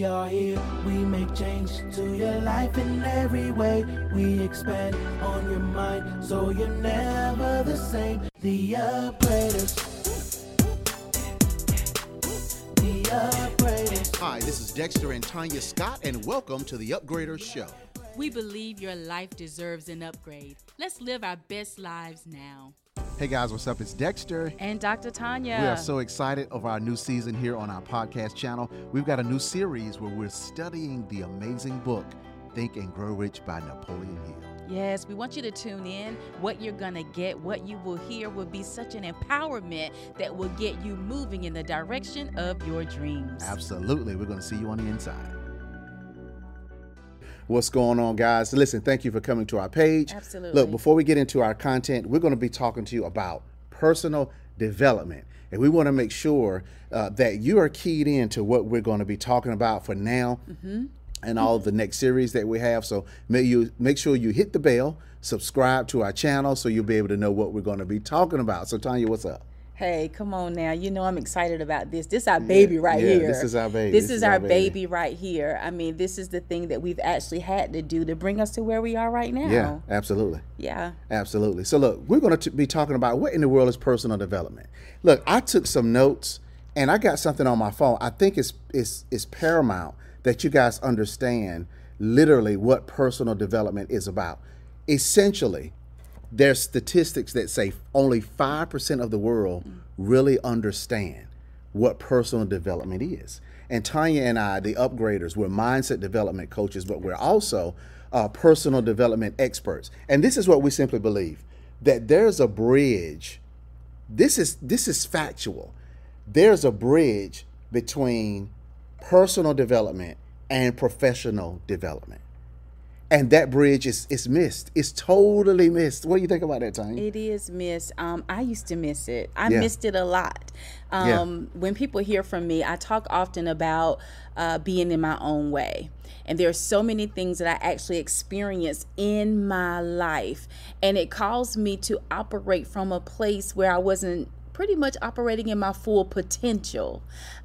We are here, we make change to your life in every way. We expand on your mind, so you're never the same. The Upgraders. Hi, this is Dexter and Tanya Scott, and welcome to the Upgraders Show. We believe your life deserves an upgrade. Let's live our best lives now. Hey guys, what's up? It's Dexter. And Dr. Tanya. We are so excited over our new season here on our podcast channel. We've got a new series where we're studying the amazing book, Think and Grow Rich by Napoleon Hill. Yes, we want you to tune in. What you're going to get, what you will hear will be such an empowerment that will get you moving in the direction of your dreams. Absolutely. We're going to see you on the inside. What's going on, guys? Listen, thank you for coming to our page. Absolutely. Look, before we get into our content, we're going to be talking to you about personal development. And we want to make sure that you are keyed in to what we're going to be talking about for now. Mm-hmm. And all of the next series that we have. So make sure you hit the bell, subscribe to our channel so you'll be able to know what we're going to be talking about. So Tanya, what's up? Hey, come on now. You know I'm excited about this. This is our baby right here. This is our baby. This is our baby right here. I mean, this is the thing that we've actually had to do to bring us to where we are right now. Yeah, absolutely. Yeah. Absolutely. So look, we're going to be talking about what in the world is personal development. Look, I took some notes and I got something on my phone. I think it's paramount that you guys understand literally what personal development is about. Essentially, there's statistics that say only 5% of the world really understand what personal development is. And Tanya and I, the Upgraders, we're mindset development coaches, but we're also personal development experts. And this is what we simply believe, that there's a bridge. This is factual. There's a bridge between personal development and professional development. And that bridge is missed. It's totally missed. What do you think about that, Tanya? It is missed. I used to miss it. I missed it a lot. When people hear from me, I talk often about being in my own way. And there are so many things that I actually experience in my life. And it caused me to operate from a place where I wasn't pretty much operating in my full potential.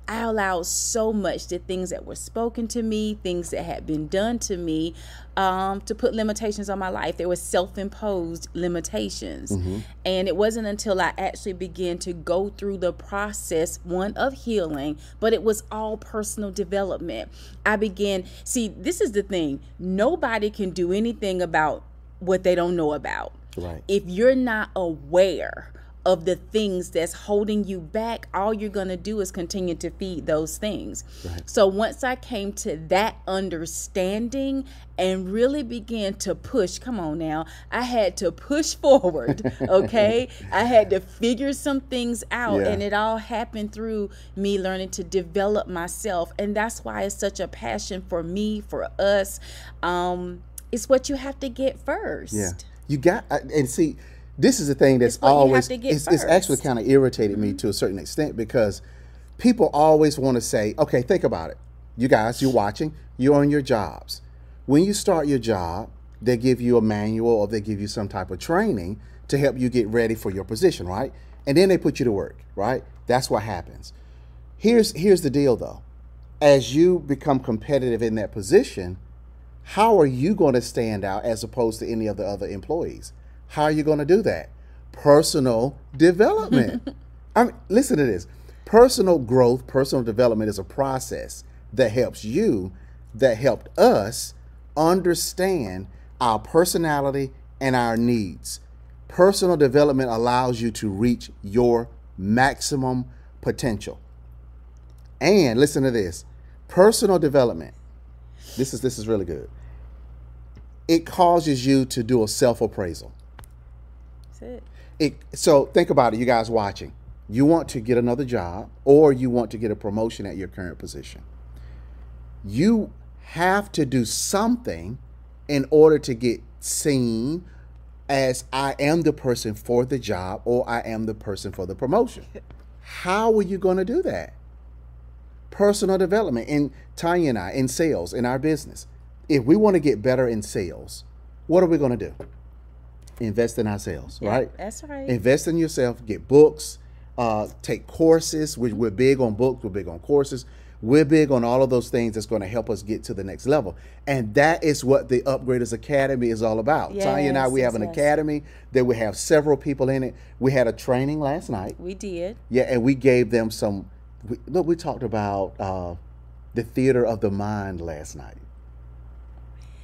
I allowed so much to things that were spoken to me, things that had been done to me, to put limitations on my life. There were self-imposed limitations. Mm-hmm. And it wasn't until I actually began to go through the process, one of healing, but it was all personal development. I began, see, this is the thing. Nobody can do anything about what they don't know about. Right. If you're not aware of the things that's holding you back, all you're gonna do is continue to feed those things. Right. So once I came to that understanding and really began to push, come on now, I had to push forward, okay? I had to figure some things out, and it all happened through me learning to develop myself. And that's why it's such a passion for me, for us. It's what you have to get first. Yeah, you got, and see, this is the thing that's always, it's actually kind of irritated me to a certain extent, because people always want to say, okay, think about it. You guys, you're watching, you're on your jobs. When you start your job, they give you a manual or they give you some type of training to help you get ready for your position, right? And then they put you to work, right? That's what happens. Here's the deal though. As you become competitive in that position, how are you going to stand out as opposed to any of the other employees? How are you going to do that? Personal development. I mean, listen to this. Personal growth, personal development is a process that helps you, that helped us understand our personality and our needs. Personal development allows you to reach your maximum potential. And listen to this. Personal development. This is really good. It causes you to do a self-appraisal. So think about it, you guys watching. You want to get another job or you want to get a promotion at your current position. You have to do something in order to get seen as I am the person for the job or I am the person for the promotion. How are you going to do that? Personal development. And Tanya and I, in sales, in our business, if we want to get better in sales, what are we going to do? Invest in ourselves, right? That's right. Invest in yourself, get books, take courses. We're big on books, we're big on courses. We're big on all of those things that's going to help us get to the next level. And that is what the Upgraders Academy is all about. Yes, Tanya and I, we have an academy that we have several people in it. We had a training last night. We did. Yeah, and we gave them some, look, we talked about the theater of the mind last night.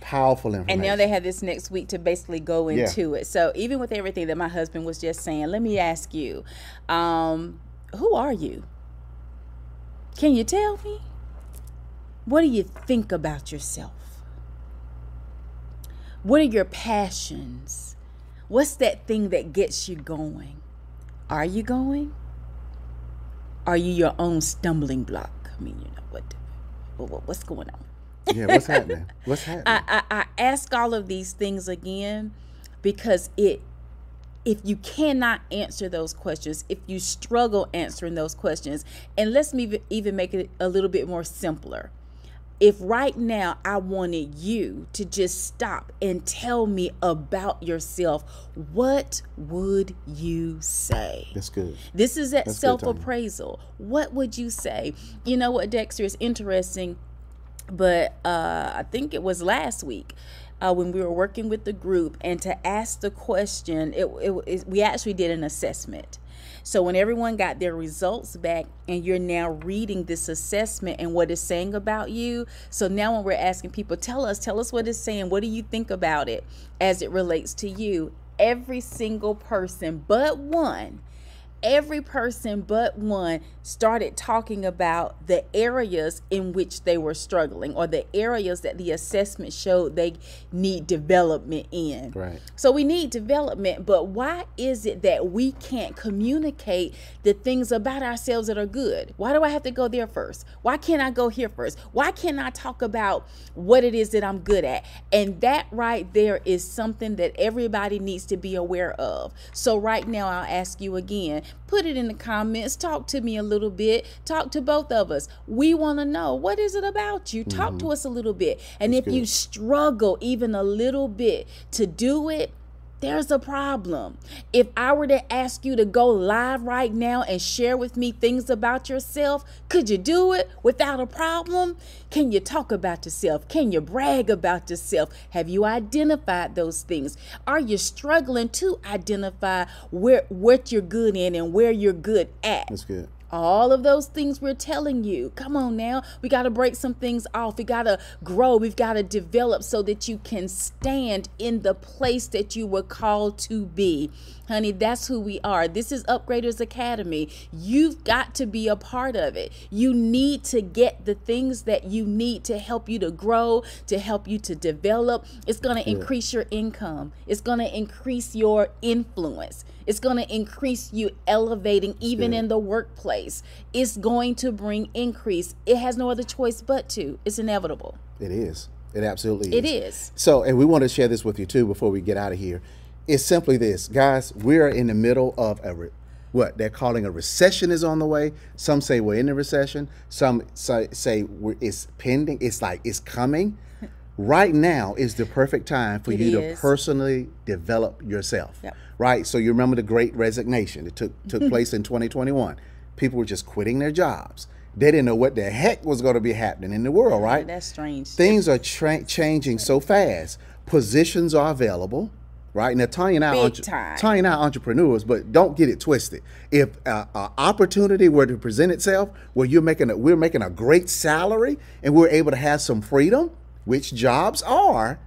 Powerful information. And now they have this next week to basically go into it. So even with everything that my husband was just saying, let me ask you, who are you? Can you tell me? What do you think about yourself? What are your passions? What's that thing that gets you going? Are you going? Are you your own stumbling block? I mean, you know, what's going on? Yeah, what's happening? What's happening? I ask all of these things again because if you cannot answer those questions, if you struggle answering those questions, and let's even make it a little bit more simpler. If right now I wanted you to just stop and tell me about yourself, what would you say? That's good. This is that self-appraisal. What would you say? You know what, Dexter, is interesting. But I think it was last week when we were working with the group, and to ask the question, we actually did an assessment. So when everyone got their results back, and you're now reading this assessment and what it's saying about you. So now when we're asking people, tell us what it's saying. What do you think about it as it relates to you? Every single person but one. Every person but one started talking about the areas in which they were struggling, or the areas that the assessment showed they need development in. Right. So we need development, but why is it that we can't communicate the things about ourselves that are good? Why do I have to go there first? Why can't I go here first? Why can't I talk about what it is that I'm good at? And that right there is something that everybody needs to be aware of. So right now, I'll ask you again. Put it in the comments. Talk to me a little bit. Talk to both of us. We want to know, what is it about you? Talk to us a little bit. And if you struggle even a little bit to do it, there's a problem. If I were to ask you to go live right now and share with me things about yourself, could you do it without a problem? Can you talk about yourself? Can you brag about yourself? Have you identified those things? Are you struggling to identify what you're good in and where you're good at? That's good. All of those things we're telling you. Come on now. We got to break some things off. We got to grow. We've got to develop so that you can stand in the place that you were called to be. Honey, that's who we are. This is Upgraders Academy. You've got to be a part of it. You need to get the things that you need to help you to grow, to help you to develop. It's going to increase your income. It's going to increase your influence. It's going to increase you elevating even in the workplace. It's going to bring increase. It has no other choice but to. It's inevitable. It is. It absolutely is. It is. So, and we want to share this with you too before we get out of here. It's simply this. Guys, we're in the middle of what they're calling a recession is on the way. Some say we're in a recession. Some say it's pending. It's like it's coming. Right now is the perfect time for you to personally develop yourself. Yep. Right? So you remember the Great Resignation. It took place in 2021. People were just quitting their jobs. They didn't know what the heck was going to be happening in the world, right? That's strange. Things are changing so fast. Positions are available. Right? Now, Tanya and I are entrepreneurs, but don't get it twisted. If an opportunity were to present itself where we're making a great salary and we're able to have some freedom, which jobs are,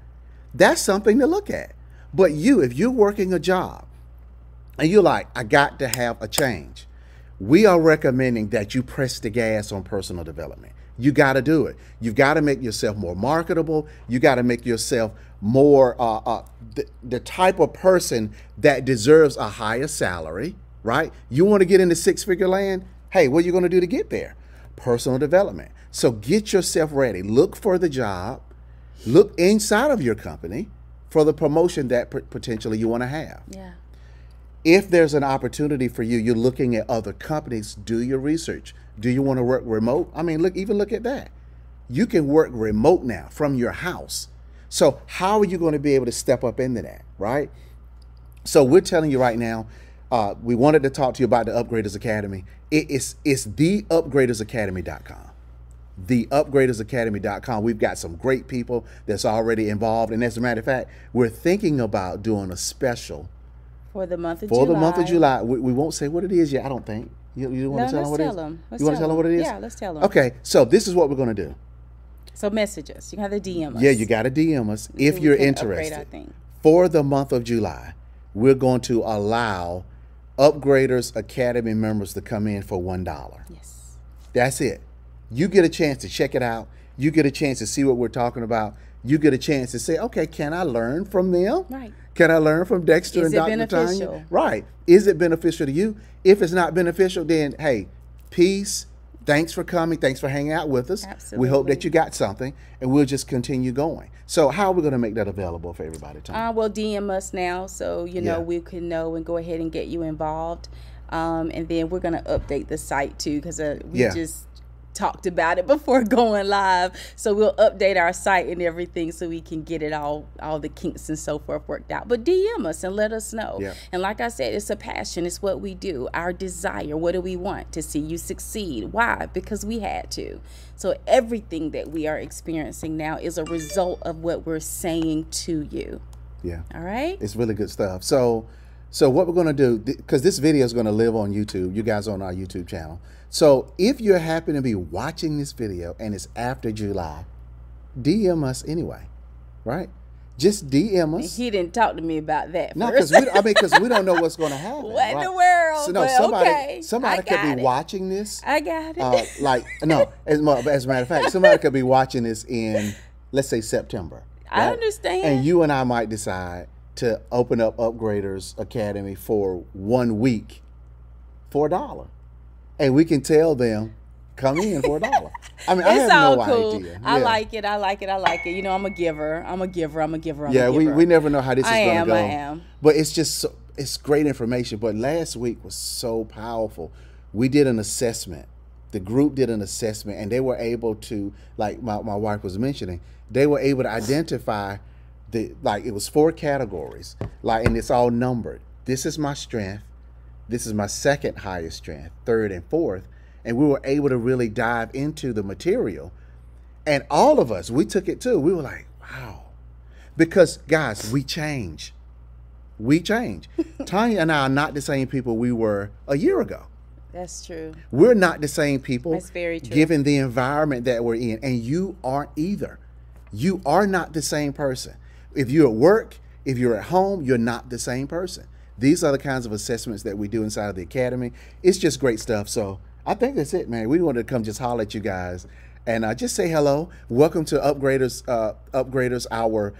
that's something to look at. But if you're working a job and you're like, I got to have a change, we are recommending that you press the gas on personal development. You got to do it. You've got to make yourself more marketable. You got to make yourself more the type of person that deserves a higher salary, right? You want to get into six-figure land? Hey, what are you going to do to get there? Personal development. So get yourself ready. Look for the job. Look inside of your company for the promotion that potentially you want to have. Yeah. If there's an opportunity for you, you're looking at other companies, do your research. Do you want to work remote? I mean, look at that. You can work remote now from your house. So how are you going to be able to step up into that, right? So we're telling you right now, we wanted to talk to you about the Upgraders Academy. It's theupgradersacademy.com. theupgradersacademy.com. We've got some great people that's already involved. And as a matter of fact, we're thinking about doing a special for the month of July. We won't say what it is yet, I don't think. You want to tell them what it is? You want to tell them what it is? Yeah, let's tell them. Okay, so this is what we're going to do. So message us. You have to DM us. Yeah, you got to DM us if you're interested. Upgrade, I think. For the month of July, we're going to allow Upgraders Academy members to come in for $1. Yes. That's it. You get a chance to check it out. You get a chance to see what we're talking about. You get a chance to say, okay, can I learn from them? Right. Can I learn from Dexter and Dr. Tanya? Right. Is it beneficial to you? If it's not beneficial, then, hey, peace. Thanks for coming. Thanks for hanging out with us. Absolutely. We hope that you got something, and we'll just continue going. So how are we going to make that available for everybody, Tanya? Well, DM us now so, you know, we can know and go ahead and get you involved. And then we're going to update the site, too, because we just talked about it before going live. So we'll update our site and everything so we can get it all the kinks and so forth worked out. But DM us and let us know. Yeah. And like I said, it's a passion. It's what we do, our desire. What do we want? To see you succeed. Why? Because we had to. So everything that we are experiencing now is a result of what we're saying to you. Yeah. All right. It's really good stuff. So what we're going to do, because this video is going to live on YouTube. You guys are on our YouTube channel. So if you happen to be watching this video and it's after July, DM us anyway, right? Just DM us. He didn't talk to me about that. No, because we don't know what's going to happen. What in the world? So no, somebody could be watching this. I got it. As a matter of fact, somebody could be watching this in, let's say, September. Right? I understand. And you and I might decide to open up Upgraders Academy for 1 week for $1. And we can tell them, come in for $1. I mean, it's I have all no cool. idea. I like it. I like it. I like it. You know, I'm a giver. I'm a giver. I'm a giver. I'm a giver. We never know how this is going to go. I am. But it's just, it's great information. But last week was so powerful. We did an assessment. The group did an assessment, and they were able to, like my wife was mentioning, they were able to identify it was 4 categories, and it's all numbered. This is my strength. This is my second highest strength, third and fourth. And we were able to really dive into the material. And all of us, we took it too. We were like, wow. Because, guys, we change. We change. Tanya and I are not the same people we were a year ago. That's true. We're not the same people. That's very true. Given the environment that we're in. And you aren't either. You are not the same person. If you're at work, if you're at home, you're not the same person. These are the kinds of assessments that we do inside of the academy. It's just great stuff. So I think that's it, man. We wanted to come just holler at you guys and just say hello. Welcome to Upgraders, our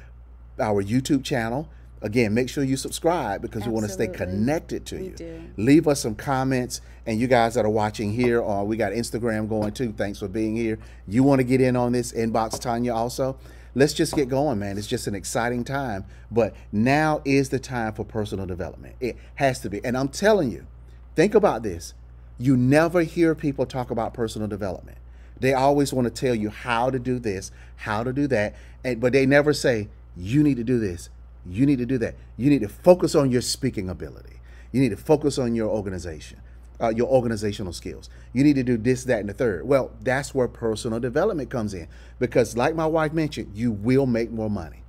YouTube channel. Again, make sure you subscribe because we want to stay connected to you. We do. Leave us some comments. And you guys that are watching here, or we got Instagram going too. Thanks for being here. You want to get in on this, inbox Tanya also. Let's just get going, man. It's just an exciting time. But now is the time for personal development. It has to be. And I'm telling you, think about this. You never hear people talk about personal development. They always want to tell you how to do this, how to do that. But they never say, you need to do this. You need to do that. You need to focus on your speaking ability. You need to focus on your organization. Your organizational skills. You need to do this, that, and the third. Well, that's where personal development comes in, because like my wife mentioned, you will make more money.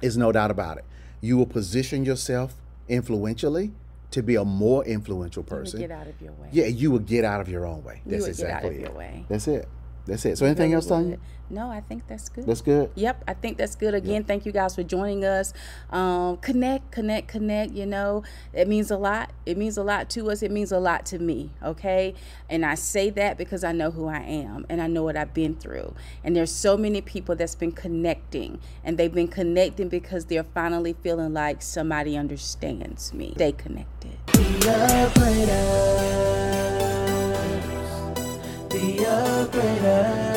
There's no doubt about it. You will position yourself influentially to be a more influential person. You will get out of your way. Yeah, you will get out of your own way. That's exactly it. You will get out of your way. That's it. That's it. So anything else, Tanya? No, I think that's good. That's good? Yep, I think that's good. Again, thank you guys for joining us. Connect, you know. It means a lot. It means a lot to us. It means a lot to me, okay? And I say that because I know who I am and I know what I've been through. And there's so many people that's been connecting, and they've been connecting because they're finally feeling like somebody understands me. Stay connected. The Upgraders.